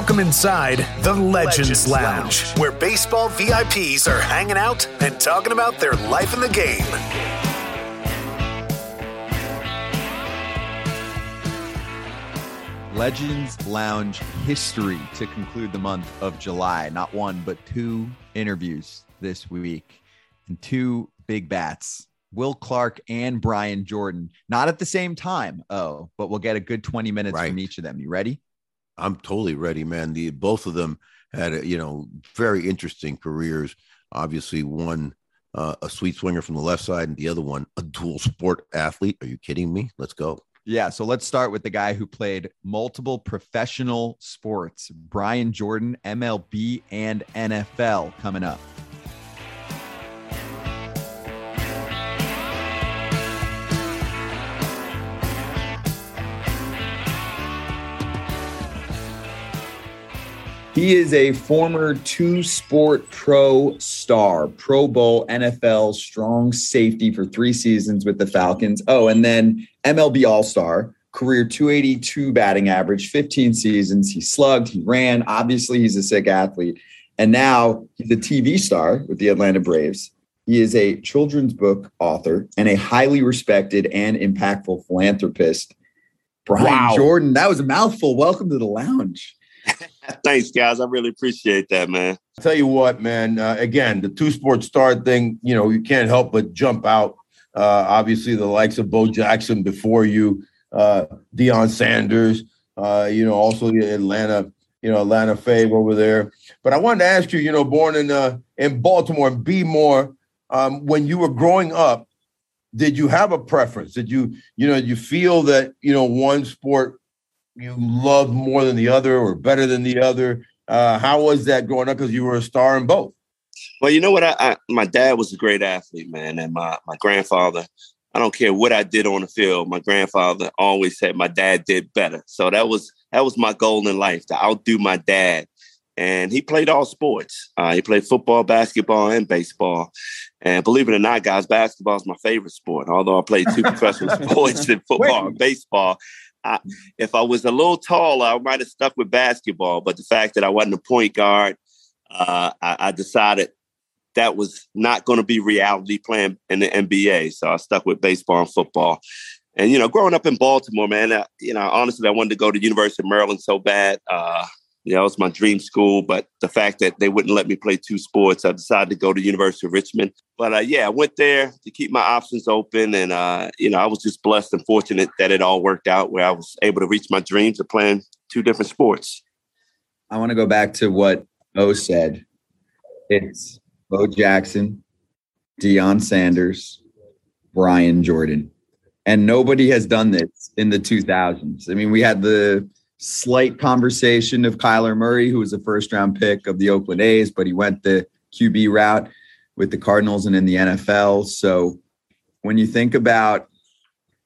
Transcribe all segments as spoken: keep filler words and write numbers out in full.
Welcome inside the Legends Lounge, where baseball V I Ps are hanging out and talking about their life in the game. Legends Lounge history to conclude the month of July. Not one, but two interviews this week and two big bats. Will Clark and Brian Jordan, not at the same time. Oh, but we'll get a good twenty minutes right. from each of them. You ready? I'm totally ready, man. The, both of them had, a, you know, very interesting careers. Obviously one, uh, a sweet swinger from the left side, and the other one, a dual sport athlete. Are you kidding me? Let's go. Yeah. So let's start with the guy who played multiple professional sports, Brian Jordan, M L B and N F L coming up. He is a former two-sport pro star, Pro Bowl, N F L, strong safety for three seasons with the Falcons. Oh, and then M L B All-Star, career two eighty-two batting average, fifteen seasons. He slugged, he ran. Obviously, he's a sick athlete. And now he's a T V star with the Atlanta Braves. He is a children's book author and a highly respected and impactful philanthropist. Brian wow. Jordan, that was a mouthful. Welcome to the lounge. Thanks, guys. I really appreciate that, man. I tell you what, man, uh, again, the two-sport star thing, you know, you can't help but jump out. Uh, obviously, the likes of Bo Jackson before you, uh, Deion Sanders, uh, you know, also the Atlanta, you know, Atlanta fave over there. But I wanted to ask you, you know, born in uh, in Baltimore, in B-more, um, when you were growing up, did you have a preference? Did you, you know, you feel that, you know, one sport you loved more than the other or better than the other? Uh, how was that growing up? Because you were a star in both. Well, you know what? I, I my dad was a great athlete, man. And my, my grandfather, I don't care what I did on the field. My grandfather always said my dad did better. So that was that was my goal in life, to outdo my dad. And he played all sports. Uh, he played football, basketball, and baseball. And believe it or not, guys, basketball is my favorite sport. Although I played two professional sports in football Wait. and baseball. I, if I was a little taller, I might have stuck with basketball. But the fact that I wasn't a point guard, uh, I, I decided that was not going to be reality playing in the N B A. So I stuck with baseball and football. And, you know, growing up in Baltimore, man, I, you know, honestly, I wanted to go to the University of Maryland so bad. Uh, you know, it was my dream school. But the fact that they wouldn't let me play two sports, I decided to go to the University of Richmond. But, uh, yeah, I went there to keep my options open. And, uh, you know, I was just blessed and fortunate that it all worked out where I was able to reach my dreams of playing two different sports. I want to go back to what Bo said. It's Bo Jackson, Deion Sanders, Brian Jordan. And nobody has done this in the two thousands. I mean, we had the slight conversation of Kyler Murray, who was a first-round pick of the Oakland A's, but he went the Q B route with the Cardinals and in the N F L. So when you think about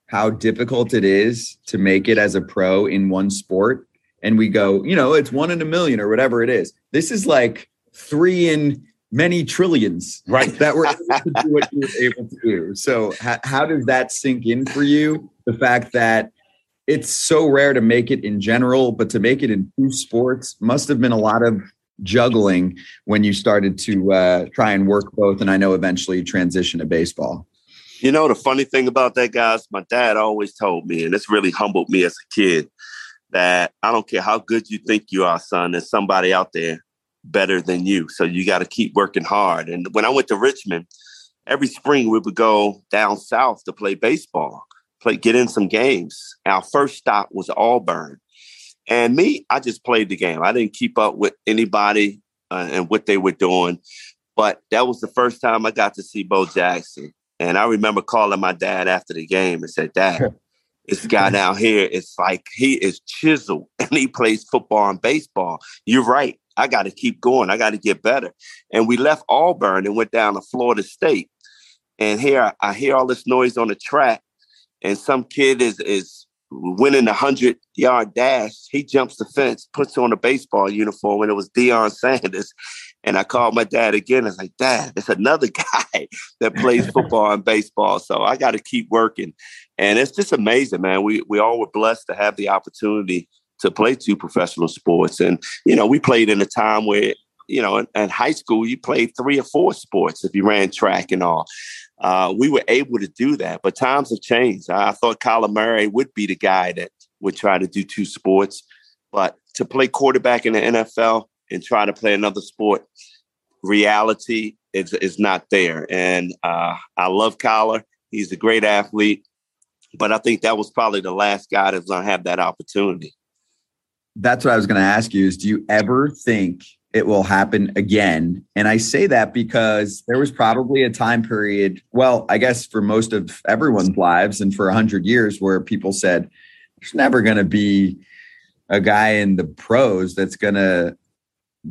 how difficult it is to make it as a pro in one sport, and we go, you know, it's one in a million or whatever it is. This is like three in many trillions, right? That were able to do what you were able to do. So how, how does that sink in for you? The fact that it's so rare to make it in general, but to make it in two sports must have been a lot of juggling when you started to uh, try and work both, and I know eventually transition to baseball. You know, the funny thing about that, guys, my dad always told me, and this really humbled me as a kid, that I don't care how good you think you are, son, there's somebody out there better than you. So you got to keep working hard. And when I went to Richmond, every spring we would go down south to play baseball, play, get in some games. Our first stop was Auburn. And me, I just played the game. I didn't keep up with anybody uh, and what they were doing. But that was the first time I got to see Bo Jackson. And I remember calling my dad after the game and said, Dad, this guy down here is like, he is chiseled and he plays football and baseball. You're right. I got to keep going. I got to get better. And we left Auburn and went down to Florida State. And here I hear all this noise on the track. And some kid is is winning the hundred-yard dash. He jumps the fence, puts on a baseball uniform, and it was Deion Sanders. And I called my dad again. I was like, Dad, it's another guy that plays football and baseball. So I got to keep working. And it's just amazing, man. We we all were blessed to have the opportunity to play two professional sports. And, you know, we played in a time where, you know, in, in high school, you played three or four sports if you ran track and all. Uh, we were able to do that, but times have changed. I thought Kyler Murray would be the guy that would try to do two sports, but to play quarterback in the N F L and try to play another sport, reality is, is not there. And uh, I love Kyler. He's a great athlete, but I think that was probably the last guy that's going to have that opportunity. That's what I was going to ask you is, do you ever think it will happen again? And I say that because there was probably a time period, well, I guess for most of everyone's lives and for one hundred years, where people said, there's never going to be a guy in the pros that's going to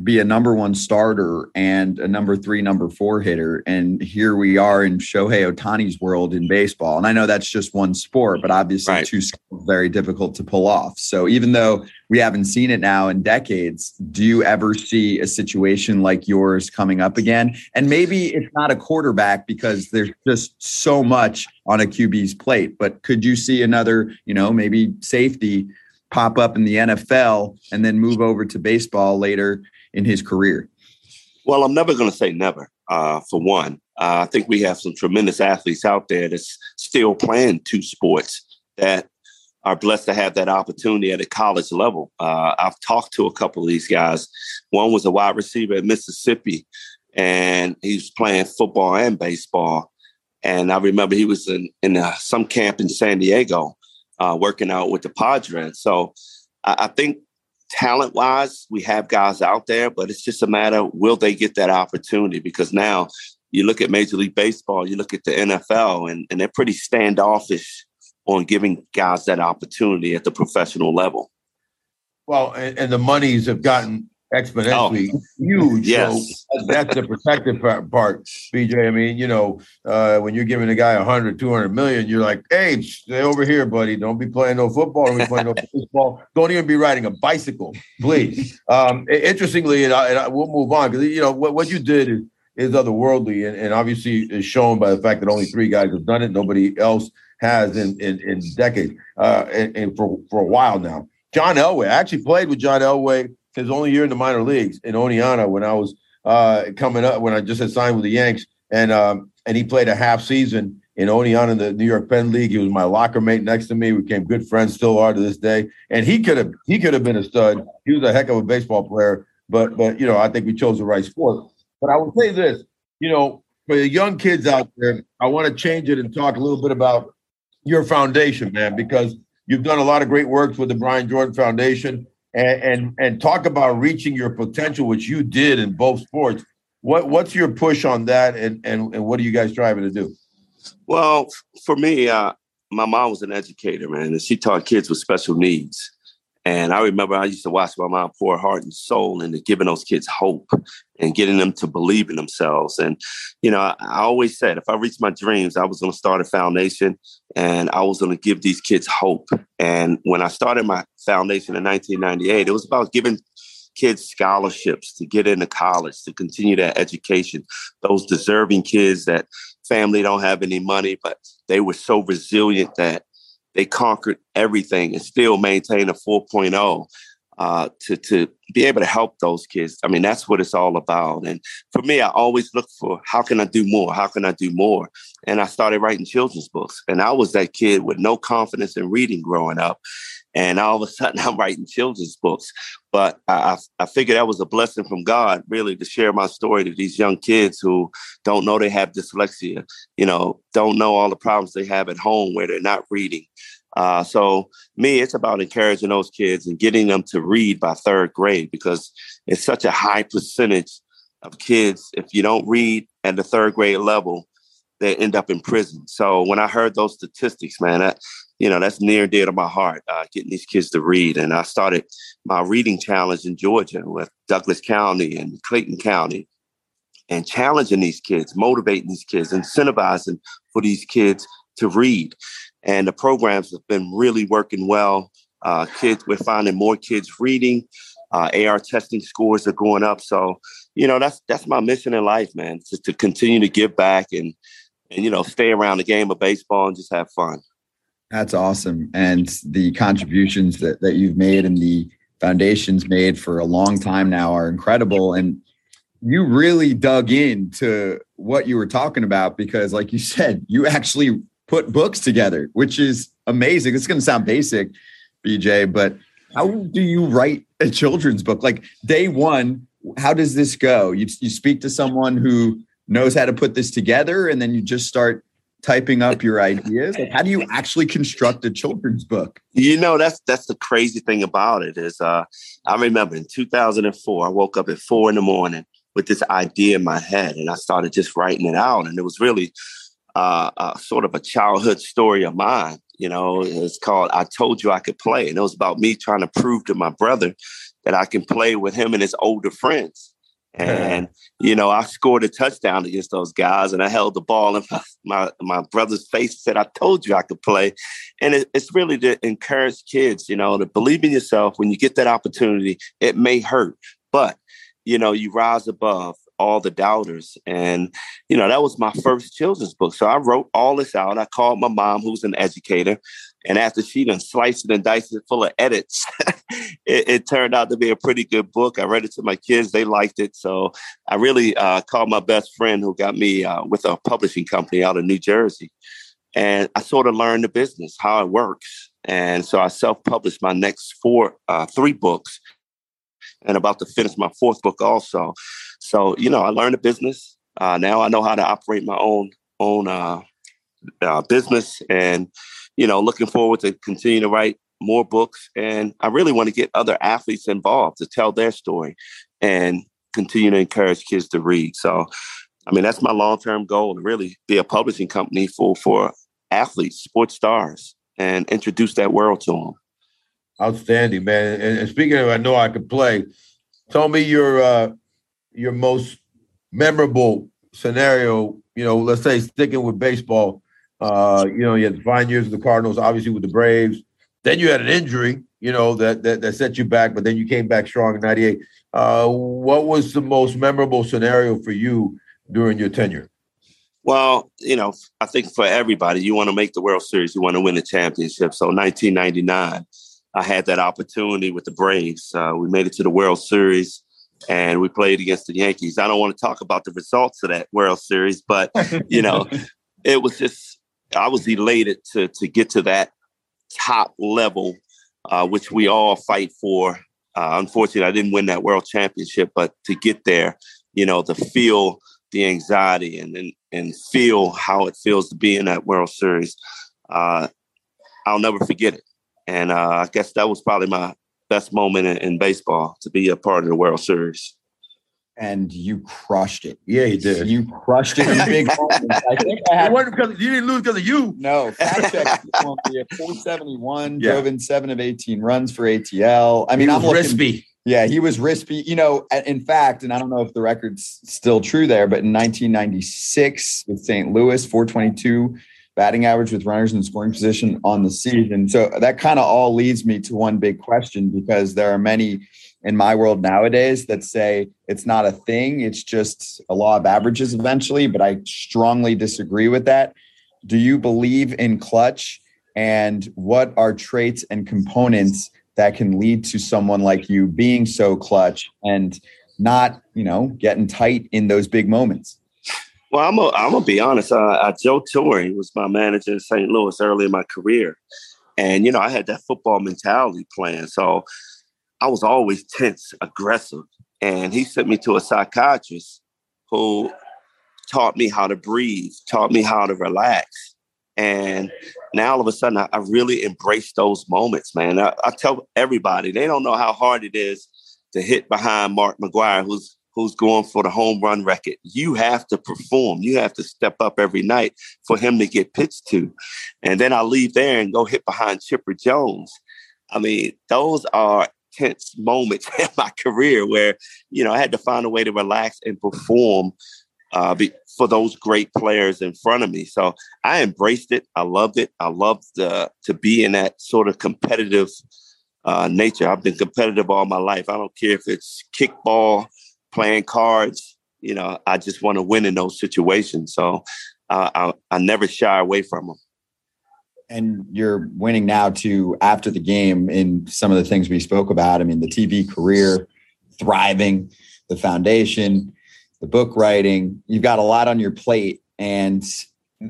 be a number one starter and a number three, number four hitter. And here we are in Shohei Ohtani's world in baseball. And I know that's just one sport, but obviously right. two skills very difficult to pull off. So even though we haven't seen it now in decades, do you ever see a situation like yours coming up again? And maybe it's not a quarterback because there's just so much on a Q B's plate, but could you see another, you know, maybe safety pop up in the N F L and then move over to baseball later in his career? Well, I'm never going to say never, uh, for one. Uh, I think we have some tremendous athletes out there that's still playing two sports that are blessed to have that opportunity at a college level. Uh, I've talked to a couple of these guys. One was a wide receiver at Mississippi, and he was playing football and baseball. And I remember he was in, in uh, some camp in San Diego uh, working out with the Padres. So I, I think talent-wise, we have guys out there, but it's just a matter of will they get that opportunity? Because now you look at Major League Baseball, you look at the N F L, and, and they're pretty standoffish on giving guys that opportunity at the professional level. Well, and, and the monies have gotten exponentially oh, huge. Yes. So that's the protective part, B J. I mean, you know, uh, when you're giving a guy one hundred, two hundred million, you're like, hey, stay over here, buddy. Don't be playing no football. Don't be playing no football. Don't even be riding a bicycle, please. um, interestingly, and, I, and I, we'll move on because, you know, what, what you did is, is otherworldly and, and obviously is shown by the fact that only three guys have done it. Nobody else has in, in, in decades uh, and, and for, for a while now. John Elway. I actually played with John Elway his only year in the minor leagues in Oneonta when I was uh, coming up, when I just had signed with the Yanks. And um, and he played a half season in Oneonta in the New York Penn league. He was my locker mate next to me. We became good friends, still are to this day. And he could have he could have been a stud. He was a heck of a baseball player. But, but you know, I think we chose the right sport. But I will say this, you know, for the young kids out there, I want to change it and talk a little bit about your foundation, man, because you've done a lot of great work with the Brian Jordan Foundation. And, and and talk about reaching your potential, which you did in both sports. What what's your push on that, and and, and what are you guys striving to do? Well, for me, uh, my mom was an educator, man, and she taught kids with special needs. And I remember I used to watch my mom pour heart and soul into giving those kids hope and getting them to believe in themselves. And, you know, I, I always said if I reached my dreams, I was going to start a foundation and I was going to give these kids hope. And when I started my foundation in nineteen ninety-eight, it was about giving kids scholarships to get into college, to continue their education. Those deserving kids that family don't have any money, but they were so resilient that they conquered everything and still maintain a four point oh uh, to, to be able to help those kids. I mean, that's what it's all about. And for me, I always look for how can I do more? How can I do more? And I started writing children's books. And I was that kid with no confidence in reading growing up. And all of a sudden, I'm writing children's books. But I, I figured that was a blessing from God, really, to share my story to these young kids who don't know they have dyslexia, you know, don't know all the problems they have at home where they're not reading. Uh, so me, it's about encouraging those kids and getting them to read by third grade because it's such a high percentage of kids. If you don't read at the third grade level, they end up in prison. So when I heard those statistics, man, I, you know, that's near and dear to my heart, uh, getting these kids to read. And I started my reading challenge in Georgia with Douglas County and Clayton County and challenging these kids, motivating these kids, incentivizing for these kids to read. And the programs have been really working well. Uh, kids, we're finding more kids reading. Uh, A R testing scores are going up. So, you know, that's that's my mission in life, man, just to continue to give back and, and you know, stay around the game of baseball and just have fun. That's awesome. And the contributions that, that you've made and the foundation's made for a long time now are incredible. And you really dug into what you were talking about because, like you said, you actually put books together, which is amazing. It's going to sound basic, B J, but how do you write a children's book? Like day one, how does this go? You, you speak to someone who knows how to put this together, and then you just start typing up your ideas. Like, how do you actually construct a children's book? You know, that's that's the crazy thing about it is uh, I remember in two thousand four, I woke up at four in the morning with this idea in my head, and I started just writing it out. And it was really uh, a, sort of a childhood story of mine. You know, it's called I Told You I Could Play. And it was about me trying to prove to my brother that I can play with him and his older friends. And, you know, I scored a touchdown against those guys and I held the ball in my, my, my brother's face and said, I told you I could play. And it, it's really to encourage kids, you know, to believe in yourself. When you get that opportunity, it may hurt, but, you know, you rise above all the doubters. And, you know, that was my first children's book. So I wrote all this out. I called my mom, who's an educator. And after she done sliced it and diced it full of edits, it, it turned out to be a pretty good book. I read it to my kids. They liked it. So I really uh, called my best friend who got me uh, with a publishing company out of New Jersey. And I sort of learned the business, how it works. And so I self-published my next four, uh, three books and about to finish my fourth book also. So, you know, I learned the business. Uh, now I know how to operate my own own uh, uh, business and, you know, looking forward to continue to write more books. And I really want to get other athletes involved to tell their story and continue to encourage kids to read. So, I mean, that's my long-term goal, to really be a publishing company for, for athletes, sports stars, and introduce that world to them. Outstanding, man. And, and speaking of I Know I Could Play, tell me your uh, your most memorable scenario, you know, let's say sticking with baseball. Uh, you know, you had the fine years with the Cardinals, obviously with the Braves. Then you had an injury, you know, that that, that set you back, but then you came back strong in ninety-eight. Uh, what was the most memorable scenario for you during your tenure? Well, you know, I think for everybody, you want to make the World Series, you want to win the championship. So nineteen ninety-nine, I had that opportunity with the Braves. Uh, we made it to the World Series. And we played against the Yankees. I don't want to talk about the results of that World Series, but, you know, it was just, I was elated to to get to that top level, uh, which we all fight for. Uh, unfortunately, I didn't win that world championship, but to get there, you know, to feel the anxiety and and, and feel how it feels to be in that World Series, uh, I'll never forget it. And uh, I guess that was probably my best moment in, in baseball, to be a part of the World Series. And you crushed it. Yeah, you did. You crushed it in big moments. I think I had, it wasn't because you didn't lose because of you. No, fact check. four seventy-one, yeah. Drove in seven of eighteen runs for A T L. I mean, he was I'm looking, rispy. Yeah, he was rispy. You know, in fact, and I don't know if the record's still true there, but in nineteen ninety-six with Saint Louis, four twenty-two batting average with runners in scoring position on the season. So that kind of all leads me to one big question, because there are many in my world nowadays that say it's not a thing. It's just a law of averages eventually, but I strongly disagree with that. Do you believe in clutch, and what are traits and components that can lead to someone like you being so clutch and not, you know, getting tight in those big moments? Well, I'm going I'm to be honest. Uh, uh, Joe Torre was my manager in Saint Louis early in my career. And, you know, I had that football mentality playing. So I was always tense, aggressive. And he sent me to a psychiatrist who taught me how to breathe, taught me how to relax. And now all of a sudden, I, I really embrace those moments, man. I, I tell everybody, they don't know how hard it is to hit behind Mark McGwire, who's who's going for the home run record. You have to perform. You have to step up every night for him to get pitched to. And then I leave there and go hit behind Chipper Jones. I mean, those are tense moments in my career where, you know, I had to find a way to relax and perform uh, be, for those great players in front of me. So I embraced it. I loved it. I loved uh, to be in that sort of competitive uh, nature. I've been competitive all my life. I don't care if it's kickball, playing cards, you know, I just want to win in those situations. So uh, I, I never shy away from them. And you're winning now too after the game in some of the things we spoke about. I mean, the T V career, thriving, the foundation, the book writing. You've got a lot on your plate. And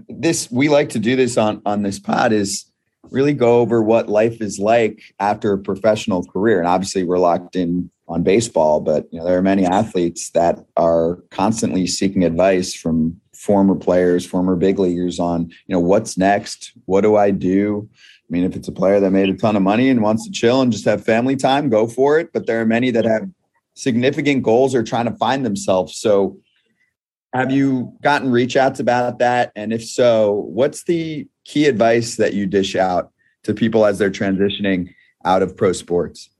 this, we like to do this on, on this pod, is really go over what life is like after a professional career. And obviously we're locked in on baseball, but you know, there are many athletes that are constantly seeking advice from former players, former big leaguers on, you know, what's next? What do I do? I mean, if it's a player that made a ton of money and wants to chill and just have family time, go for it. But there are many that have significant goals or trying to find themselves. So have you gotten reach outs about that? And if so, what's the key advice that you dish out to people as they're transitioning out of pro sports?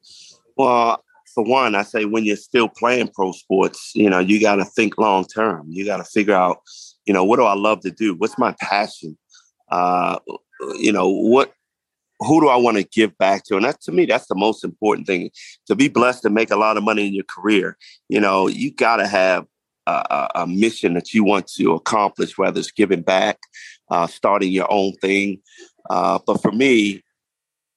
Well, for one, I say when you're still playing pro sports, you know, you got to think long term. You got to figure out, you know, what do I love to do? What's my passion? Uh, you know, what, who do I want to give back to? And that, to me, that's the most important thing. To be blessed to make a lot of money in your career, you know, you got to have A, a mission that you want to accomplish, whether it's giving back, uh, starting your own thing. Uh, but for me,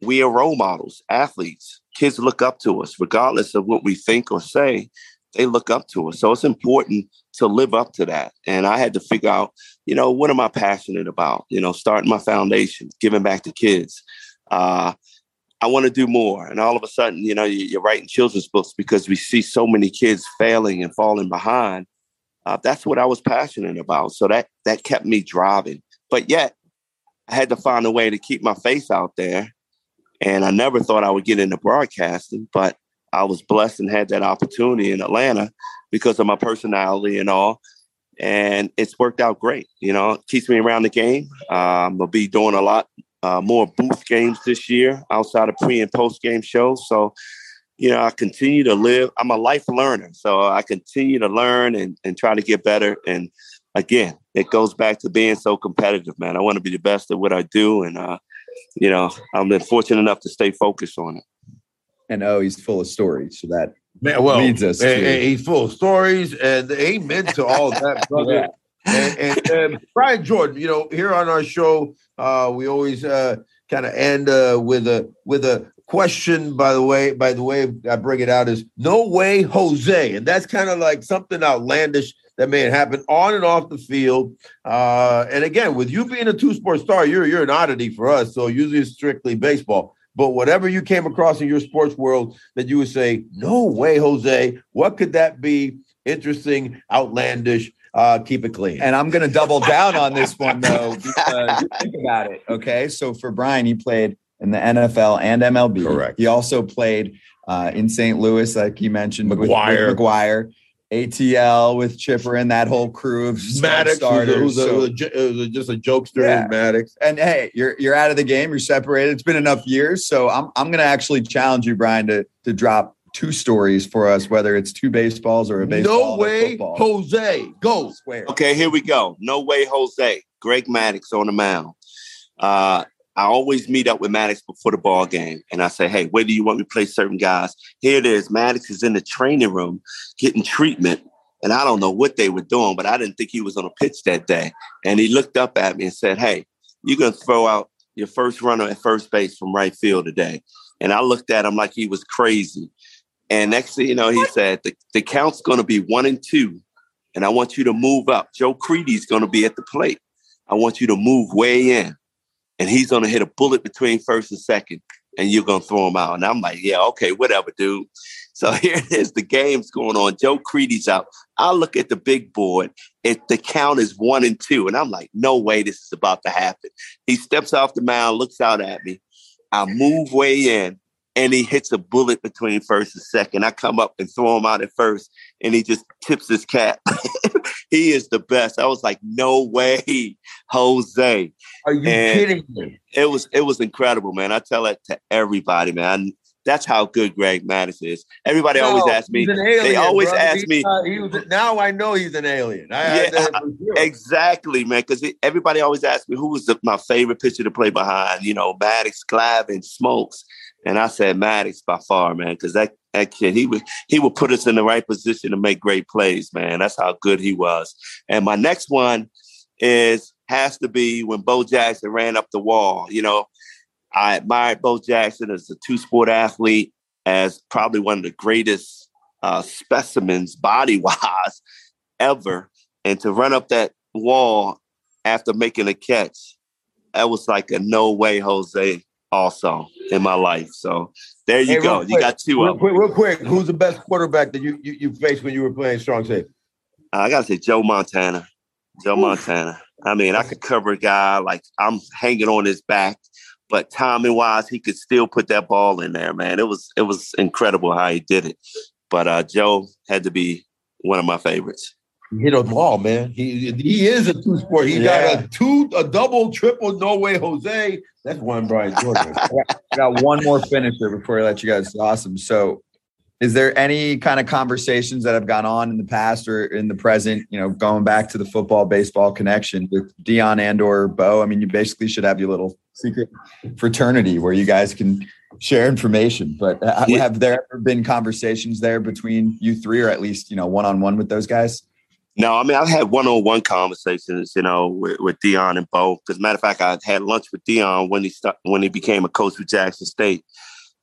we are role models, athletes. Kids look up to us, regardless of what we think or say, they look up to us. So it's important to live up to that. And I had to figure out, you know, what am I passionate about? You know, starting my foundation, giving back to kids. Uh, I want to do more. And all of a sudden, you know, you're writing children's books because we see so many kids failing and falling behind. Uh, that's what I was passionate about. So that that kept me driving. But yet I had to find a way to keep my face out there. And I never thought I would get into broadcasting, but I was blessed and had that opportunity in Atlanta because of my personality and all. And it's worked out great. You know, it keeps me around the game. Uh, I'm going to be doing a lot uh, more booth games this year outside of pre and post game shows. So you know, I continue to live. I'm a life learner. So I continue to learn and, and try to get better. And again, it goes back to being so competitive, man. I want to be the best at what I do. And, uh, you know, I've been fortunate enough to stay focused on it. And, oh, he's full of stories. So that man, well, leads us and, to... And he's full of stories. And amen to all of that, brother. and, and, and Brian Jordan, you know, here on our show, uh, we always uh, kind of end uh, with a with a... question, by the way, by the way, I bring it out is no way, Jose. And that's kind of like something outlandish that may happen on and off the field. Uh, and again, with you being a two-sport star, you're you're an oddity for us. So usually it's strictly baseball. But whatever you came across in your sports world that you would say, no way, Jose, what could that be? Interesting, outlandish, uh, keep it clean. And I'm going to double down on this one, though, because think about it, okay? So for Brian, he played in the N F L and M L B. Correct. He also played uh, in Saint Louis, like you mentioned, McGwire. with McGwire, A T L with Chipper and that whole crew of Maddux, starters. Who's a, who's a, so, a, just a jokester yeah. in Maddux. And hey, you're you're out of the game. You're separated. It's been enough years. So I'm I'm going to actually challenge you, Brian, to to drop two stories for us, whether it's two baseballs or a baseball. No way, Jose. Go square. Okay, here we go. No way, Jose. Greg Maddux on the mound. Uh, I always meet up with Maddux before the ball game. And I say, hey, where do you want me to play certain guys? Here it is. Maddux is in the training room getting treatment. And I don't know what they were doing, but I didn't think he was on a pitch that day. And he looked up at me and said, hey, you're going to throw out your first runner at first base from right field today. And I looked at him like he was crazy. And next thing you know, he said, the, the count's going to be one and two. And I want you to move up. Joe Creedy's going to be at the plate. I want you to move way in. And he's going to hit a bullet between first and second, and you're going to throw him out. And I'm like, yeah, okay, whatever, dude. So here it is. The game's going on. Joe Creedy's out. I look at the big board. It, the count is one and two. And I'm like, no way this is about to happen. He steps off the mound, looks out at me. I move way in, and he hits a bullet between first and second. I come up and throw him out at first, and he just tips his cap. He is the best. I was like, no way, Jose. Are you and kidding me? It was it was incredible, man. I tell that to everybody, man. That's how good Greg Maddux is. Everybody no, always asks me. He's an alien, they always brother. ask me. Uh, he was, now I know he's an alien. I, yeah, I, I, exactly, man. Because everybody always asks me who was the, my favorite pitcher to play behind. You know, Maddux, Clive, and Smokes. And I said Maddux by far, man, because that, that kid, he would he would put us in the right position to make great plays, man. That's how good he was. And my next one is has to be when Bo Jackson ran up the wall. You know, I admired Bo Jackson as a two-sport athlete, as probably one of the greatest uh, specimens body-wise ever. And to run up that wall after making a catch, that was like a no way, Jose, also in my life. So there you hey, go. Quick, you got two real up. Quick, real quick, who's the best quarterback that you, you, you faced when you were playing strong safety? I got to say Joe Montana. Joe Oof. Montana. I mean, I could cover a guy like I'm hanging on his back, but timing-wise, he could still put that ball in there, man. It was it was incredible how he did it. But uh, Joe had to be one of my favorites. He hit them all, man. He he is a two-sport. He yeah. got a two, a double, triple, no way, Jose. That's one Brian Jordan. I got, I got one more finisher before I let you guys. Awesome. So is there any kind of conversations that have gone on in the past or in the present, you know, going back to the football-baseball connection with Deion and or Bo? I mean, you basically should have your little secret fraternity where you guys can share information. But yeah. have there ever been conversations there between you three or at least, you know, one-on-one with those guys? No, I mean, I've had one-on-one conversations, you know, with, with Deion and Bo. Because matter of fact, I had lunch with Deion when he st- when he became a coach with Jackson State.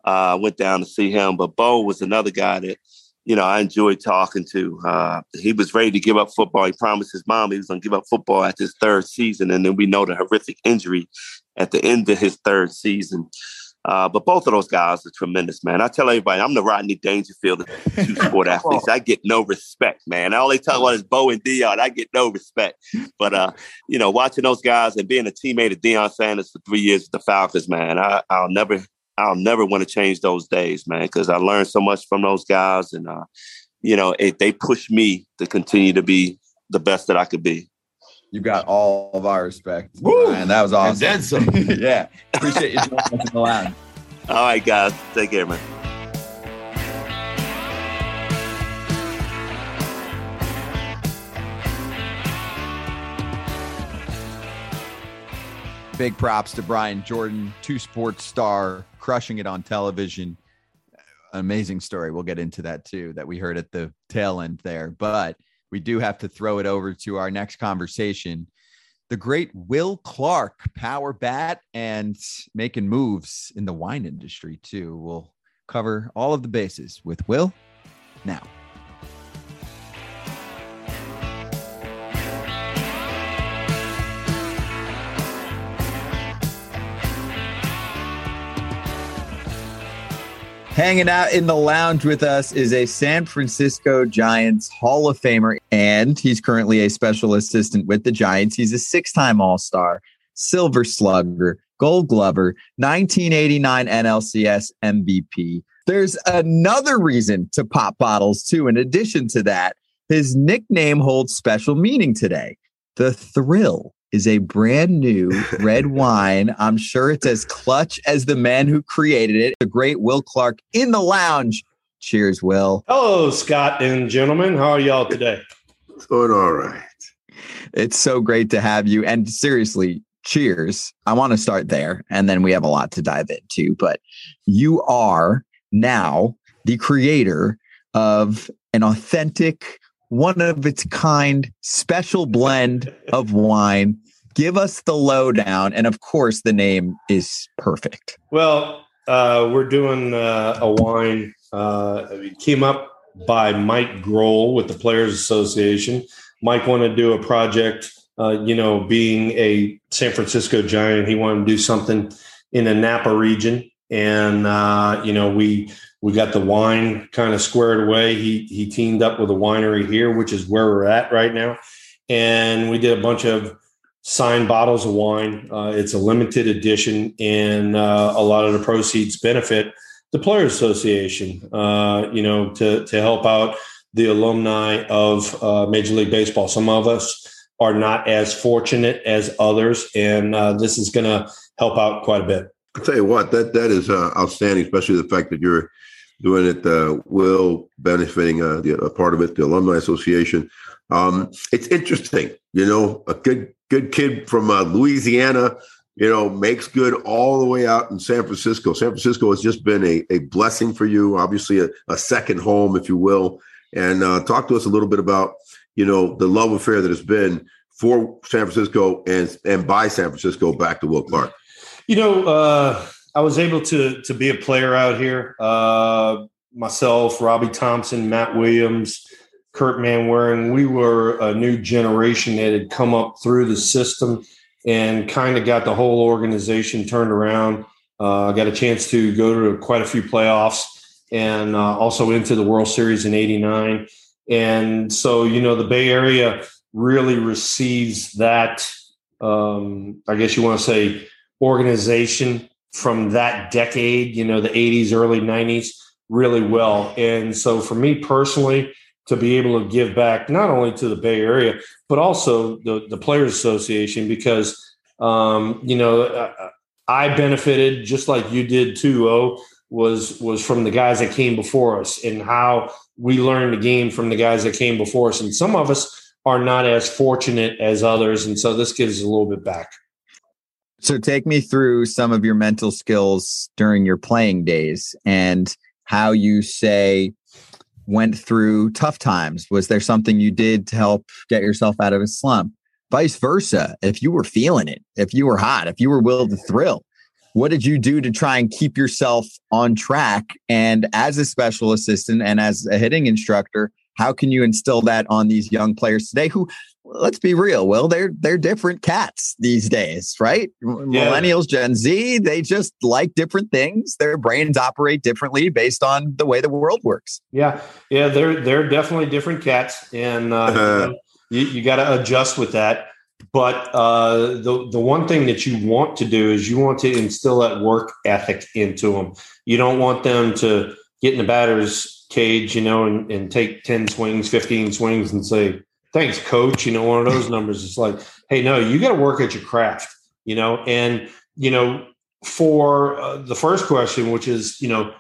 I uh, went down to see him, but Bo was another guy that, you know, I enjoyed talking to. Uh, he was ready to give up football. He promised his mom he was going to give up football at his third season, and then we know the horrific injury at the end of his third season. Uh, but both of those guys are tremendous, man. I tell everybody, I'm the Rodney Dangerfield of two-sport athletes. I get no respect, man. I only talk about is Bo and Deion. I get no respect. But, uh, you know, watching those guys and being a teammate of Deion Sanders for three years with the Falcons, man, I, I'll never – I'll never want to change those days, man, because I learned so much from those guys. And, uh, you know, it, they pushed me to continue to be the best that I could be. You got all of our respect. Woo! Man, that was awesome. And then some. Yeah. Appreciate you joining us in the line. All right, guys. Take care, man. Big props to Brian Jordan, two sports star, crushing it on television. An amazing story. We'll get into that too, that we heard at the tail end there, but we do have to throw it over to our next conversation. The great Will Clark, power bat and making moves in the wine industry too. We'll cover all of the bases with Will now. Hanging out in the lounge with us is a San Francisco Giants Hall of Famer, and he's currently a special assistant with the Giants. He's a six-time All-Star, Silver Slugger, Gold Glover, nineteen eighty-nine N L C S M V P. There's another reason to pop bottles, too. In addition to that, his nickname holds special meaning today. The Thrill is a brand new red wine. I'm sure it's as clutch as the man who created it, the great Will Clark in the lounge. Cheers, Will. Hello, Scott and gentlemen. How are y'all today? Doing all right. It's so great to have you. And seriously, cheers. I want to start there, and then we have a lot to dive into. But you are now the creator of an authentic, one of its kind, special blend of wine. Give us the lowdown. And of course, the name is perfect. Well, uh, we're doing uh, a wine. Uh, it came up by Mike Grohl with the Players Association. Mike wanted to do a project, uh, you know, being a San Francisco Giant. He wanted to do something in the Napa region. And, uh, you know, we we got the wine kind of squared away. He he teamed up with a winery here, which is where we're at right now. And we did a bunch of signed bottles of wine. Uh, it's a limited edition, and uh, a lot of the proceeds benefit the Players Association, uh, you know, to, to help out the alumni of uh, Major League Baseball. Some of us are not as fortunate as others, and uh, this is going to help out quite a bit. I'll tell you what, that that is uh, outstanding, especially the fact that you're doing it, uh, Will, benefiting uh, the, a part of it, the Alumni Association. Um, it's interesting. You know, a good good kid from uh, Louisiana, you know, makes good all the way out in San Francisco. San Francisco has just been a, a blessing for you, obviously a, a second home, if you will. And uh, talk to us a little bit about, you know, the love affair that has been for San Francisco and and by San Francisco back to Will Clark? You know, uh, I was able to to be a player out here. Uh, myself, Robbie Thompson, Matt Williams, Kurt Manwaring, we were a new generation that had come up through the system and kind of got the whole organization turned around. I uh, got a chance to go to quite a few playoffs and uh, also into the World Series in eighty-nine. And so, you know, the Bay Area really receives that, um, I guess you want to say, organization from that decade, you know, the eighties, early nineties, really well. And so for me personally, to be able to give back not only to the Bay Area, but also the, the Players Association, because, um, you know, I benefited just like you did too, O, was, was from the guys that came before us and how we learned the game from the guys that came before us. And some of us are not as fortunate as others. And so this gives a little bit back. So take me through some of your mental skills during your playing days and how you say went through tough times. Was there something you did to help get yourself out of a slump? Vice versa. If you were feeling it, if you were hot, if you were Will the Thrill, what did you do to try and keep yourself on track? And as a special assistant and as a hitting instructor, how can you instill that on these young players today who, let's be real, Will, they're they're different cats these days, right? Yeah. Millennials, Gen Z, they just like different things. Their brains operate differently based on the way the world works. Yeah, yeah, they're they're definitely different cats, and uh, uh-huh. you, you got to adjust with that. But uh, the the one thing that you want to do is you want to instill that work ethic into them. You don't want them to get in the batter's cage, you know, and, and take ten swings, fifteen swings, and say, "Thanks, coach." You know, one of those numbers is like, hey, no, you got to work at your craft, you know, and, you know, for uh, the first question, which is, you know,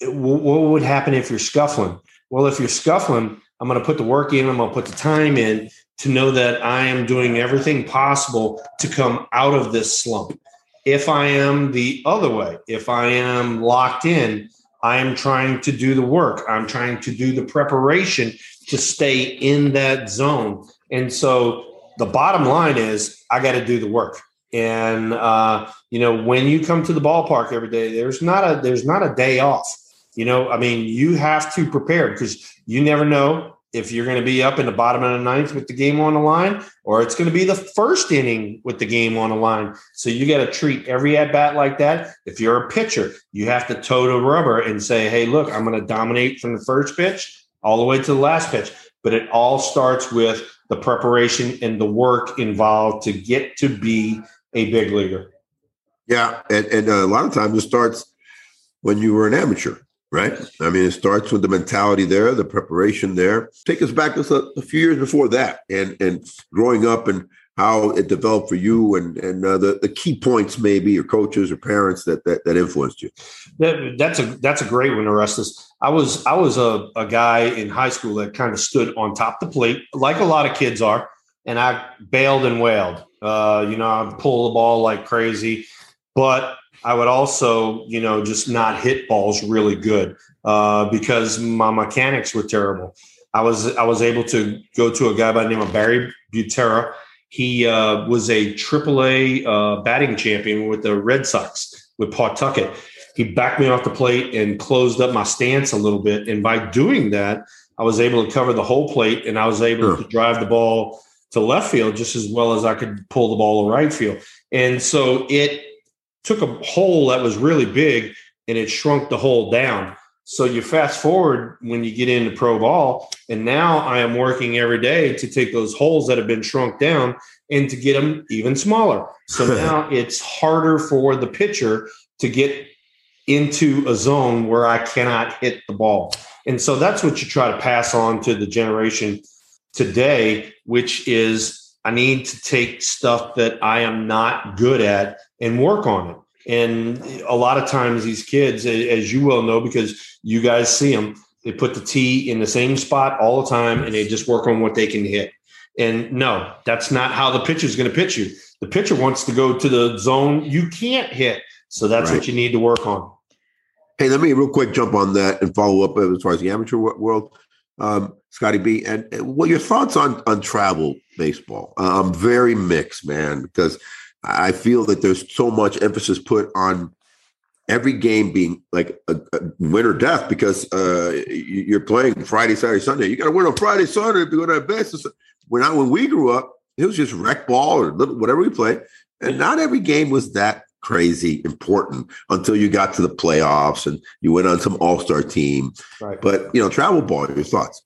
w- what would happen if you're scuffling? Well, if you're scuffling, I'm going to put the work in, I'm going to put the time in to know that I am doing everything possible to come out of this slump. If I am the other way, if I am locked in, I am trying to do the work. I'm trying to do the preparation to stay in that zone. And so the bottom line is I got to do the work. And, uh, you know, when you come to the ballpark every day, there's not a, there's not a day off, you know, I mean, you have to prepare because you never know if you're going to be up in the bottom of the ninth with the game on the line, or it's going to be the first inning with the game on the line. So you got to treat every at-bat like that. If you're a pitcher, you have to toe the rubber and say, hey, look, I'm going to dominate from the first pitch all the way to the last pitch. But it all starts with the preparation and the work involved to get to be a big leaguer. Yeah, and, and a lot of times it starts when you were an amateur. Right. I mean, it starts with the mentality there, the preparation there. Take us back just a, a few years before that and, and growing up and how it developed for you and, and uh, the, the key points, maybe your coaches or parents that that, that influenced you. That, that's a that's a great one, Orestes. I was I was a, a guy in high school that kind of stood on top of the plate like a lot of kids are. And I bailed and wailed. Uh, you know, I'd pull the ball like crazy, but I would also, you know, just not hit balls really good uh, because my mechanics were terrible. I was I was able to go to a guy by the name of Barry Butera. He uh, was a triple A uh, batting champion with the Red Sox, with Pawtucket. He backed me off the plate and closed up my stance a little bit. And by doing that, I was able to cover the whole plate, and I was able sure. to drive the ball to left field just as well as I could pull the ball to right field. And so it took a hole that was really big and it shrunk the hole down. So you fast forward when you get into pro ball, and now I am working every day to take those holes that have been shrunk down and to get them even smaller. So now it's harder for the pitcher to get into a zone where I cannot hit the ball. And so that's what you try to pass on to the generation today, which is I need to take stuff that I am not good at and work on it. And a lot of times these kids, as you well know, because you guys see them, they put the tee in the same spot all the time and they just work on what they can hit. And no, that's not how the pitcher is going to pitch you. The pitcher wants to go to the zone you can't hit. So that's right. What you need to work on. Hey, let me real quick jump on that and follow up as far as the amateur world. um, Scotty B. And, and what your thoughts on on travel baseball? I'm um, very mixed, man, because I feel that there's so much emphasis put on every game being like a, a win or death, because uh, you're playing Friday, Saturday, Sunday. You got to win on Friday, Saturday to go to Ebbets. When I when we grew up, it was just rec ball or whatever we played, and not every game was that crazy important until you got to the playoffs and you went on some all-star team. Right. But, you know, travel ball, your thoughts?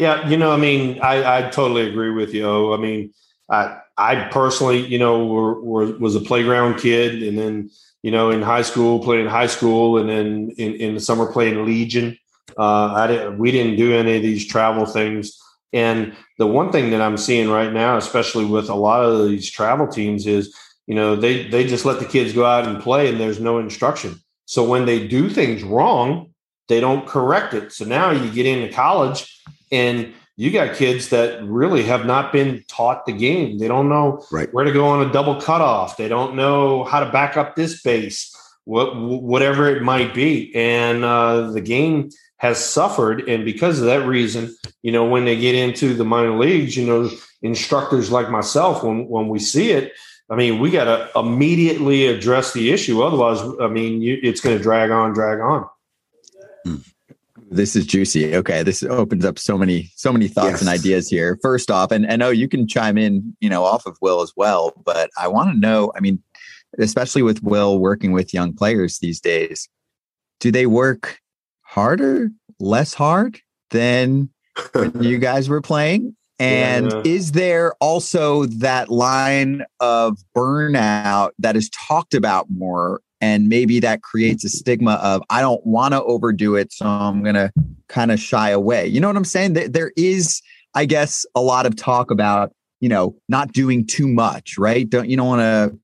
Yeah, you know, I mean, I, I totally agree with you. I mean, I, I personally, you know, were, were, was a playground kid, and then, you know, in high school, played in high school, and then in, in the summer played in Legion. Uh, I didn't, we didn't do any of these travel things. And the one thing that I'm seeing right now, especially with a lot of these travel teams, is, you know, they, they just let the kids go out and play, and there's no instruction. So when they do things wrong, they don't correct it. So now you get into college and you got kids that really have not been taught the game. They don't know right. where to go on a double cutoff. They don't know how to back up this base, what, whatever it might be. And uh, the game has suffered. And because of that reason, you know, when they get into the minor leagues, you know, instructors like myself, when, when we see it, I mean, we got to immediately address the issue. Otherwise, I mean, you, it's going to drag on, drag on. This is juicy. Okay. This opens up so many, so many thoughts yes. and ideas here. First off, and I know you can chime in, you know, off of Will as well, but I want to know, I mean, especially with Will working with young players these days, do they work harder, less hard than when you guys were playing? And yeah, yeah. is there also that line of burnout that is talked about more? And maybe that creates a stigma of, I don't want to overdo it, so I'm going to kind of shy away. You know what I'm saying? There is, I guess, a lot of talk about, you know, not doing too much, right? Don't you don't want to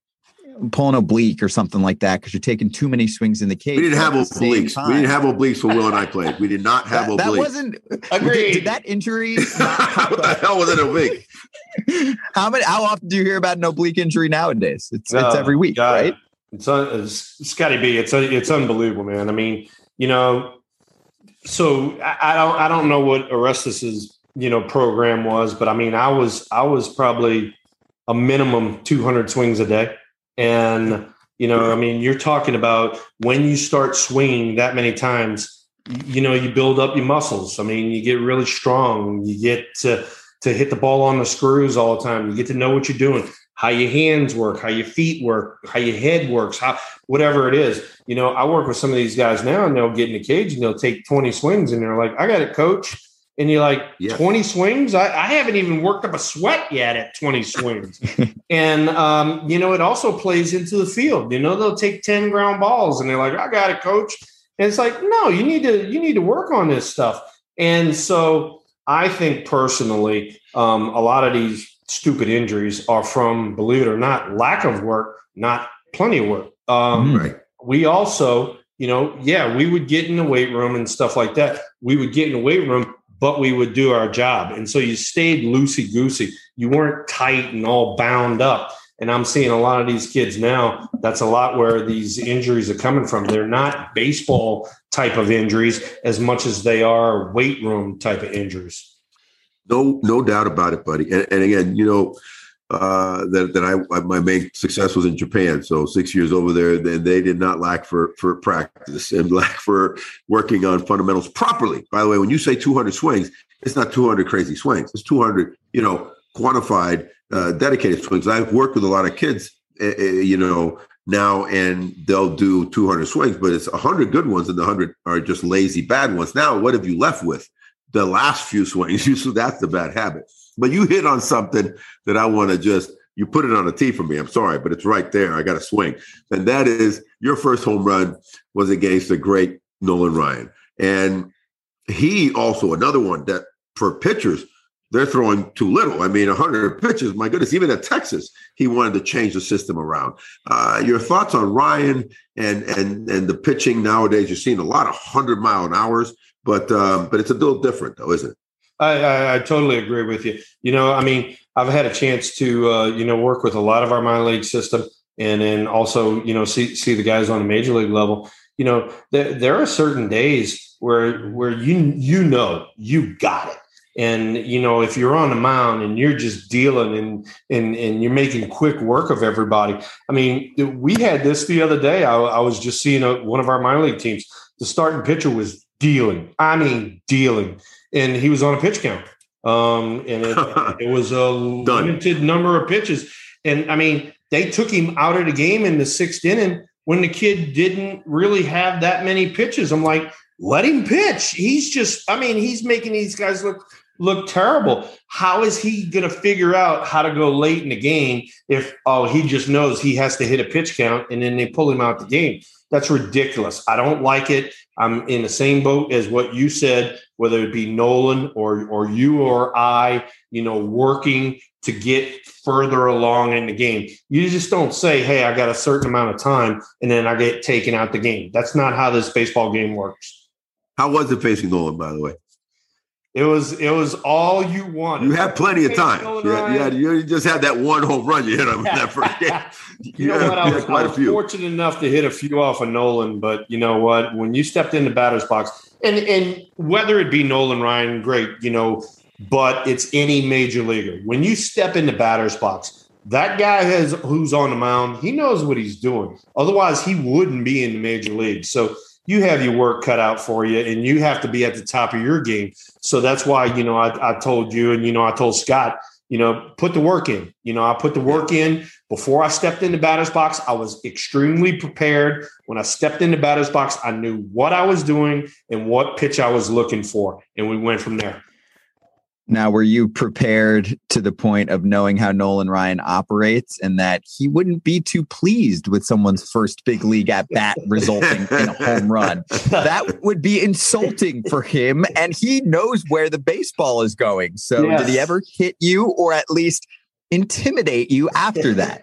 pull an oblique or something like that because you're taking too many swings in the cage. We didn't have obliques. We didn't have obliques when Will and I played. We did not have that, obliques. That wasn't agreed. Did, did that injury? How the hell was an oblique? How many? How often do you hear about an oblique injury nowadays? It's uh, it's every week, God. Right? It's, un- it's Scotty B. It's un- it's unbelievable, man. I mean, you know. So I, I don't I don't know what Orestes' you know program was, but I mean, I was I was probably a minimum two hundred swings a day. And, you know, I mean, you're talking about when you start swinging that many times, you know, you build up your muscles. I mean, you get really strong. You get to, to hit the ball on the screws all the time. You get to know what you're doing, how your hands work, how your feet work, how your head works, how whatever it is. You know, I work with some of these guys now, and they'll get in the cage and they'll take twenty swings, and they're like, I got it, coach. And you're like, yeah. twenty swings? I, I haven't even worked up a sweat yet at twenty swings. And, um, you know, it also plays into the field. You know, they'll take ten ground balls and they're like, I got it, coach. And it's like, no, you need to you need to work on this stuff. And so I think personally, um, a lot of these stupid injuries are from, believe it or not, lack of work, not plenty of work. Um, right. We also, you know, yeah, we would get in the weight room and stuff like that. We would get in the weight room, but we would do our job. And so you stayed loosey-goosey. You weren't tight and all bound up. And I'm seeing a lot of these kids now, that's a lot where these injuries are coming from. They're not baseball type of injuries as much as they are weight room type of injuries. No no doubt about it, buddy. And, and again, you know, uh, that, that I my main success was in Japan. So six years over there, then they did not lack for, for practice and lack for working on fundamentals properly. By the way, when you say two hundred swings, it's not two hundred crazy swings. It's two hundred, you know, quantified, uh, dedicated swings. I've worked with a lot of kids, uh, you know, now, and they'll do two hundred swings, but it's one hundred good ones and the one hundred are just lazy, bad ones. Now, what have you left with? The last few swings. So that's the bad habit. But you hit on something that I want to just, you put it on a tee for me. I'm sorry, but it's right there. I got to swing. And that is, your first home run was against the great Nolan Ryan. And he also, another one that for pitchers, they're throwing too little. I mean, one hundred pitches, my goodness, even at Texas, he wanted to change the system around. Uh, your thoughts on Ryan and and and the pitching nowadays? You're seeing a lot of one hundred mile an hours, but um, but it's a little different though, isn't it? I, I, I totally agree with you. You know, I mean, I've had a chance to, uh, you know, work with a lot of our minor league system and then also, you know, see, see the guys on the major league level. you know, there, there are certain days where where you you know you got it. And, you know, if you're on the mound and you're just dealing and and and you're making quick work of everybody. I mean, we had this the other day. I, I was just seeing a, one of our minor league teams. The starting pitcher was dealing. I mean, dealing. And he was on a pitch count. Um, and it, it was a limited number of pitches. And, I mean, they took him out of the game in the sixth inning when the kid didn't really have that many pitches. I'm like, let him pitch. He's just – I mean, he's making these guys look – look terrible. How is he going to figure out how to go late in the game if oh he just knows he has to hit a pitch count and then they pull him out the game? That's ridiculous. I don't like it. I'm in the same boat as what you said, whether it be Nolan or or you or I, you know, working to get further along in the game. You just don't say, hey, I got a certain amount of time and then I get taken out the game. That's not how this baseball game works. How was it facing Nolan, by the way? It was it was all you wanted. You had plenty of time. You, had, you, had, you just had that one home run you hit on that first game. You know what? I was, I was fortunate enough to hit a few off of Nolan, but you know what? When you stepped in the batter's box, and, and whether it be Nolan Ryan, great, you know, but it's any major leaguer. When you step in the batter's box, that guy has who's on the mound, he knows what he's doing. Otherwise, he wouldn't be in the major league. So you have your work cut out for you, and you have to be at the top of your game. So that's why, you know, I, I told you and, you know, I told Scott, you know, put the work in. You know, I put the work in. Before I stepped in the batter's box, I was extremely prepared. When I stepped in the batter's box, I knew what I was doing and what pitch I was looking for, and we went from there. Now, were you prepared to the point of knowing how Nolan Ryan operates and that he wouldn't be too pleased with someone's first big league at bat resulting in a home run? That would be insulting for him, and he knows where the baseball is going. So yes. Did he ever hit you or at least intimidate you after that?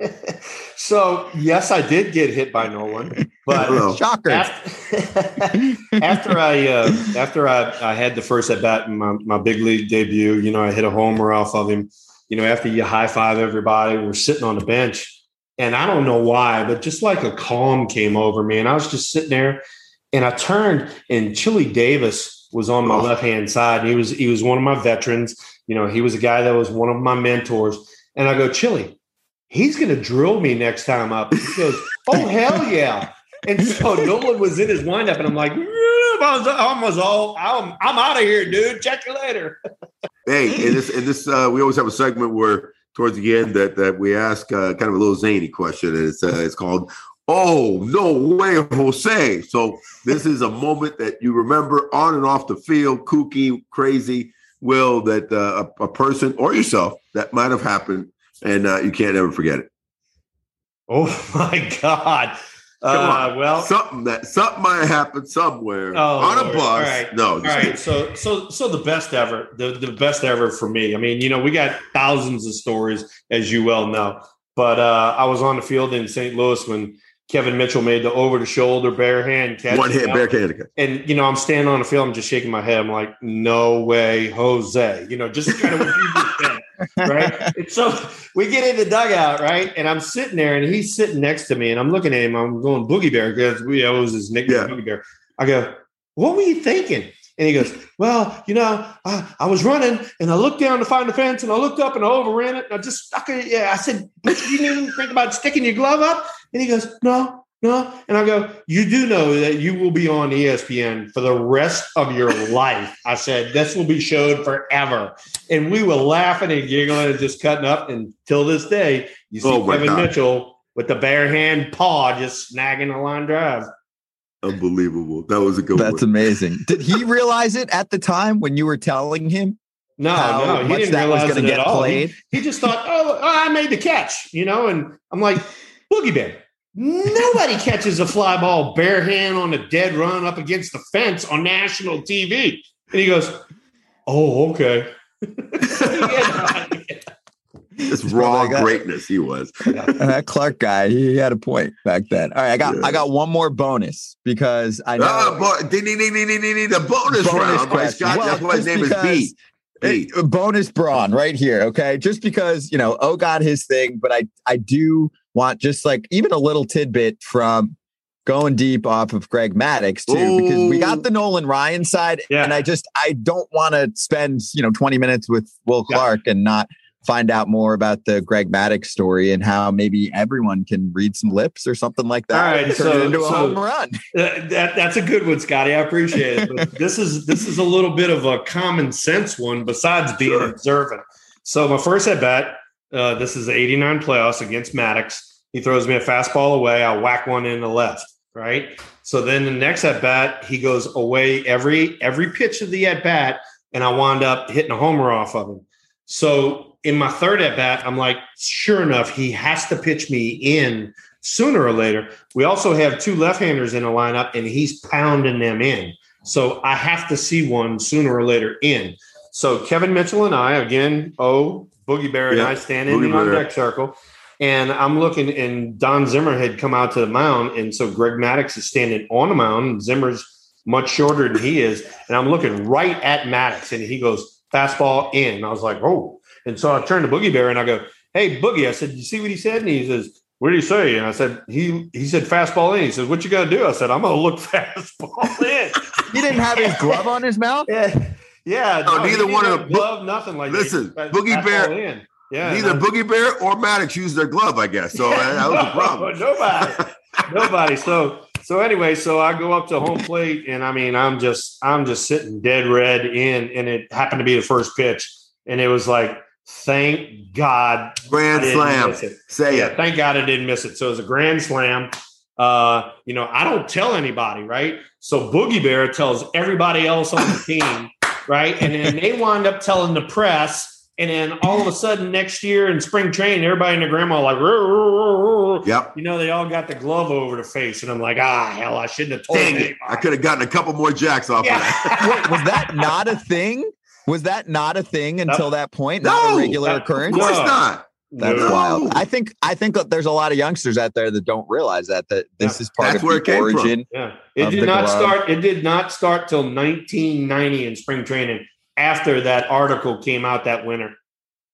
So, yes, I did get hit by Nolan, but shocker. After, after I uh, after I, I had the first at bat in my, my big league debut, you know, I hit a homer off of him. You know, after you high five everybody, we're sitting on the bench, and I don't know why, but just like a calm came over me, and I was just sitting there, and I turned, and Chili Davis was on my oh. left hand side, and he was he was one of my veterans. You know, he was a guy that was one of my mentors. And I go, Chili, he's going to drill me next time up. He goes, oh, hell yeah. And so Nolan was in his windup, and I'm like, I was all, I'm, I'm out of here, dude. Check you later. Hey, and this, and this uh, we always have a segment where towards the end that, that we ask uh, kind of a little zany question. And it's, uh, it's called, oh, no way, Jose. So this is a moment that you remember on and off the field, kooky, crazy, Will, that uh, a, a person or yourself that might have happened, and uh, you can't ever forget it. Oh my God! Uh, well, something that something might happen somewhere oh, on Lord. a bus. All right. No, all right. So, so, so the best ever, the, the best ever for me. I mean, you know, we got thousands of stories, as you well know. But uh, I was on the field in Saint Louis when Kevin Mitchell made the over-the-shoulder bare hand catch. One hand bare hand. And, you know, I'm standing on the field. I'm just shaking my head. I'm like, no way, Jose. You know, just kind of what you just said, right? And so we get in the dugout, right? And I'm sitting there, and he's sitting next to me, and I'm looking at him. I'm going, Boogie Bear, because we you know, it was his nickname, yeah. Boogie Bear. I go, what were you thinking? And he goes, well, you know, I, I was running, and I looked down to find the fence, and I looked up, and I overran it, and I just stuck it. Yeah, I said, but you didn't even think about sticking your glove up? And he goes, no, no. And I go, you do know that you will be on E S P N for the rest of your life. I said, this will be showed forever. And we were laughing and giggling and just cutting up. And till this day, you see oh Kevin God. Mitchell with the bare hand paw just snagging a line drive. Unbelievable. That was a good That's one. That's amazing. Did he realize it at the time when you were telling him? No, How no, he didn't realize it at all. He, he just thought, oh, I made the catch, you know, and I'm like, Boogie Bear. Nobody catches a fly ball bare hand on a dead run up against the fence on national T V. And he goes, oh, okay. yeah, yeah. It's raw greatness he was. That Clark guy, he had a point back then. All right, I got yeah. I got one more bonus because I know. Uh, bo- ding, ding, ding, ding, ding, ding, the bonus, bonus round. Question. Well, that's why his name because- is B. Hey, bonus brawn right here. Okay. Just because, you know, O got his thing, but I, I do want just like even a little tidbit from going deep off of Greg Maddux too, Ooh. because we got the Nolan Ryan side, yeah. and I just I don't want to spend you know twenty minutes with Will Clark yeah. and not find out more about the Greg Maddux story and how maybe everyone can read some lips or something like that. All right, and turn so, it into so a home run. That, that, that's a good one, Scotty. I appreciate it. But this is this is a little bit of a common sense one besides being sure. observant. So my first at bat, uh, this is the eighty-nine playoffs against Maddux. He throws me a fastball away. I whack one in the left, right? So then the next at bat, he goes away every every pitch of the at bat, and I wind up hitting a homer off of him. So in my third at bat, I'm like, sure enough, he has to pitch me in sooner or later. We also have two left-handers in the lineup, and he's pounding them in. So I have to see one sooner or later in. So Kevin Mitchell and I, again, oh, Boogie Bear and yeah, I stand in my deck circle, and I'm looking, and Don Zimmer had come out to the mound, and so Greg Maddux is standing on the mound, and Zimmer's much shorter than he is, and I'm looking right at Maddux, and he goes, fastball in. I was like, oh. And so I turned to Boogie Bear and I go, hey, Boogie, I said, you see what he said? And he says, what did he say? And I said, he he said, fastball in. He says, what you got to do? I said, I'm going to look fastball in. He didn't have his glove on his mouth? Yeah. Yeah. No, no, neither one of them. Glove, nothing like that. Listen, Boogie Bear. In. Yeah, neither no. Boogie Bear or Maddux used their glove, I guess. So yeah, that was no, a problem. Nobody. Nobody. So, so anyway, so I go up to home plate and I mean, I'm just, I'm just sitting dead red in, and it happened to be the first pitch. And it was like, thank God. Grand slam. It. Say yeah, it. Thank God I didn't miss it. So it was a grand slam. Uh, you know, I don't tell anybody, right? So Boogie Bear tells everybody else on the team, right? And then they wind up telling the press. And then all of a sudden next year in spring training, everybody and their grandma like, rrr, rrr, rrr. Yep. You know, they all got the glove over the face. And I'm like, ah, hell, I shouldn't have told Dang anybody. It. I could have gotten a couple more jacks off yeah. of that. Wait, was that not a thing? Was that not a thing until that point? No, not a regular that, occurrence? Of course not. That's no. wild. I think I think there's a lot of youngsters out there that don't realize that that this yeah. is part That's of where the it origin. Came from. Yeah. It did not glove. start. It did not start till nineteen ninety in spring training. After that article came out that winter,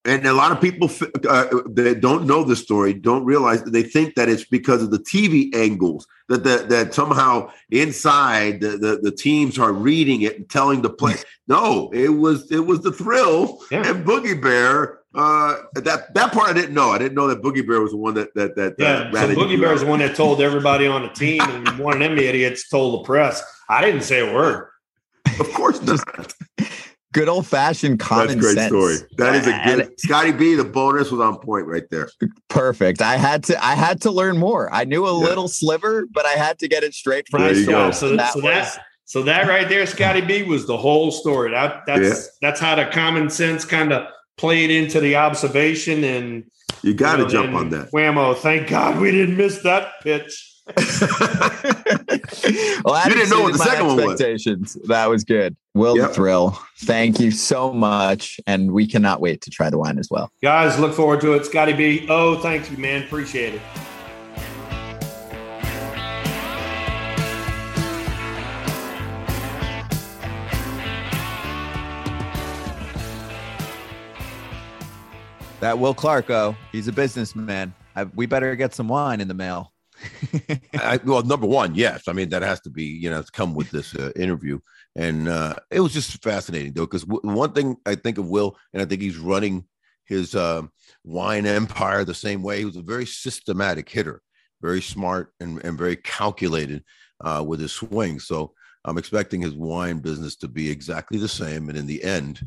and a lot of people uh, that don't know the story don't realize that they think that it's because of the T V angles that that, that somehow inside the, the the teams are reading it and telling the play. No, it was it was the Thrill yeah. and Boogie Bear. Uh, that that part I didn't know. I didn't know that Boogie Bear was the one that that that. Yeah, that so Boogie Bear is the one that told everybody on the team, and one of them idiots told the press. I didn't say a word. Of course not. Good old fashioned common sense. That's a great story. That is a good Scotty B. The bonus was on point right there. Perfect. I had to. I had to learn more. I knew a yeah. little sliver, but I had to get it straight from the source. So that, so, was, that, so that right there, Scotty B. was the whole story. That that's yeah. that's how the common sense kind of played into the observation, and you got to you know, jump on that. Whammo! Thank God we didn't miss that pitch. Well, I you didn't know what the second one was. That was good. Will yep. the Thrill. Thank you so much. And we cannot wait to try the wine as well. Guys, look forward to it. Scotty B. Oh, thank you, man. Appreciate it. That Will Clark, oh, he's a businessman. I, we better get some wine in the mail. I, well, number one, yes. I mean, that has to be, you know, it's come with this uh, interview. And uh, it was just fascinating, though, because w- one thing I think of Will, and I think he's running his uh, wine empire the same way. He was a very systematic hitter, very smart and, and very calculated uh, with his swing. So I'm expecting his wine business to be exactly the same. And in the end,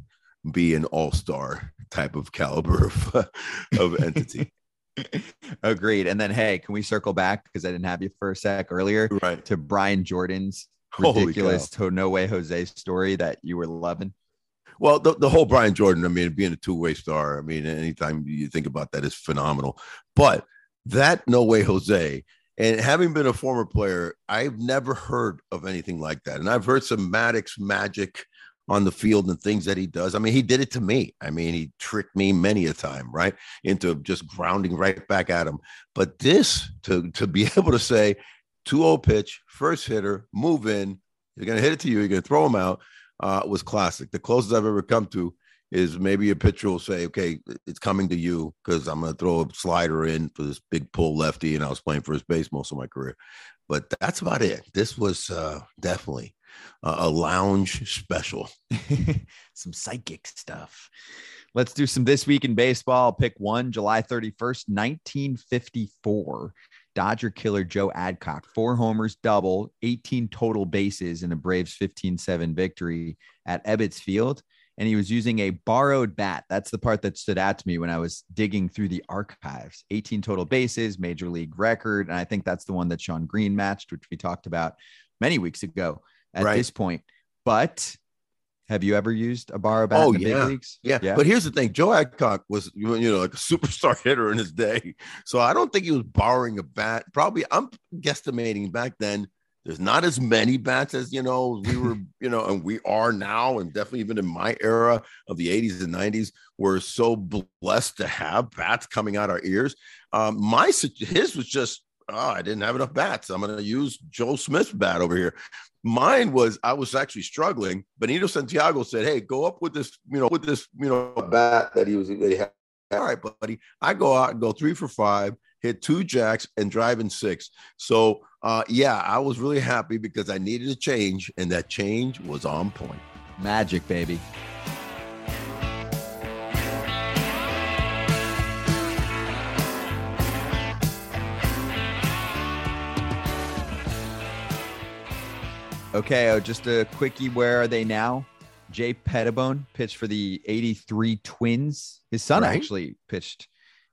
be an all-star type of caliber of, uh, of entity. Agreed. And then, hey, can we circle back, because I didn't have you for a sec earlier, right, to Brian Jordan's ridiculous No Way Jose story that you were loving? Well, the, the whole Brian Jordan, I mean, being a two-way star, I mean, anytime you think about that is phenomenal. But that No Way Jose, and having been a former player, I've never heard of anything like that. And I've heard some Maddux magic on the field and things that he does. I mean, he did it to me. I mean, he tricked me many a time, right, into just grounding right back at him. But this, to to be able to say, two oh pitch, first hitter, move in, you're going to hit it to you, you're going to throw him out, uh, was classic. The closest I've ever come to is maybe a pitcher will say, okay, it's coming to you because I'm going to throw a slider in for this big pull lefty, and I was playing first base most of my career. But that's about it. This was uh, definitely uh, a lounge special. Some psychic stuff. Let's do some This Week in Baseball. Pick one, July thirty-first, nineteen fifty-four. Dodger killer Joe Adcock, four homers, double, eighteen total bases in the Braves' fifteen seven victory at Ebbets Field. And he was using a borrowed bat. That's the part that stood out to me when I was digging through the archives. eighteen total bases, major league record. And I think that's the one that Shawn Green matched, which we talked about many weeks ago at right. this point. But have you ever used a borrow bat oh, in the yeah. big leagues? Yeah. yeah. But here's the thing. Joe Adcock was, you know, like a superstar hitter in his day. So I don't think he was borrowing a bat. Probably, I'm guesstimating back then, there's not as many bats as, you know, we were, you know, and we are now. And definitely even in my era of the eighties and nineties, we're so blessed to have bats coming out our ears. Um, my his was just, oh, I didn't have enough bats. I'm going to use Joe Smith's bat over here. Mine was, I was actually struggling. Benito Santiago said, hey, go up with this, you know, with this, you know, bat that he was, they had. All right, buddy. I go out and go three for five, hit two jacks and drive in six. So, uh, yeah, I was really happy because I needed a change, and that change was on point. Magic, baby. Okay, oh, just a quickie. Where are they now? Jay Pettibone pitched for the eighty-three Twins. His son right. actually pitched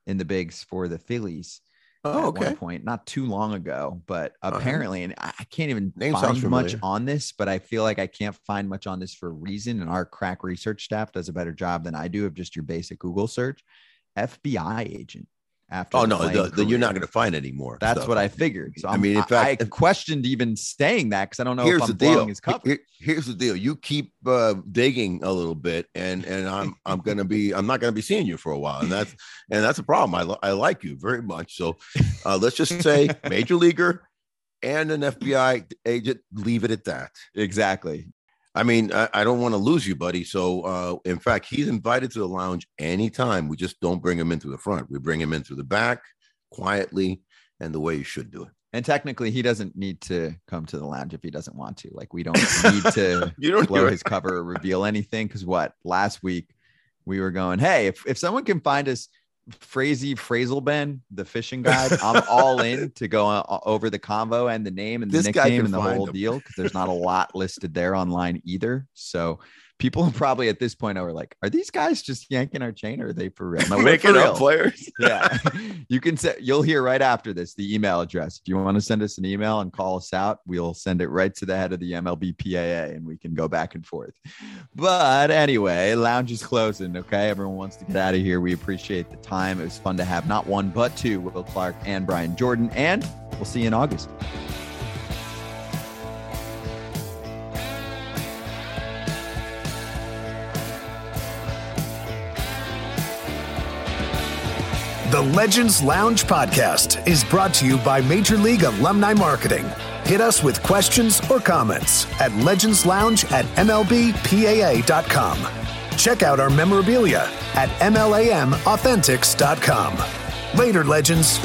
in the bigs for the Phillies oh, at okay. one point, not too long ago. But apparently, uh-huh. and I can't even Name find much on this, but I feel like I can't find much on this for a reason. And our crack research staff does a better job than I do of just your basic Google search. F B I agent. After oh, no, the, the, you're not going to find any more. That's stuff. What I figured. So I'm, I mean, in fact, I, I questioned even saying that because I don't know if I'm blowing his cover. Here, here's the deal. You keep uh, digging a little bit and, and I'm I'm going to be I'm not going to be seeing you for a while. And that's and that's a problem. I, I like you very much. So uh, let's just say major leaguer and an F B I agent. Leave it at that. Exactly. I mean, I, I don't want to lose you, buddy. So, uh, in fact, he's invited to the lounge anytime. We just don't bring him in through the front. We bring him in through the back, quietly, and the way you should do it. And technically, he doesn't need to come to the lounge if he doesn't want to. Like, we don't need to you don't blow his cover or reveal anything. Because what? Last week, we were going, hey, if, if someone can find us Frazee Frazelben, the fishing guide, I'm all in to go uh, over the convo and the name and the this nickname and the whole him. deal, because there's not a lot listed there online either. So people probably at this point are like, are these guys just yanking our chain or are they for real? No, making up players. Yeah. You can say, you'll hear right after this the email address. Do you want to send us an email and call us out? We'll send it right to the head of the M L B P A A and we can go back and forth. But anyway, lounge is closing. Okay. Everyone wants to get out of here. We appreciate the time. It was fun to have not one, but two, Will Clark and Brian Jordan. And we'll see you in August. The Legends Lounge podcast is brought to you by Major League Alumni Marketing. Hit us with questions or comments at legendslounge at m l b p a a dot com. Check out our memorabilia at m l a m authentics dot com. Later, Legends.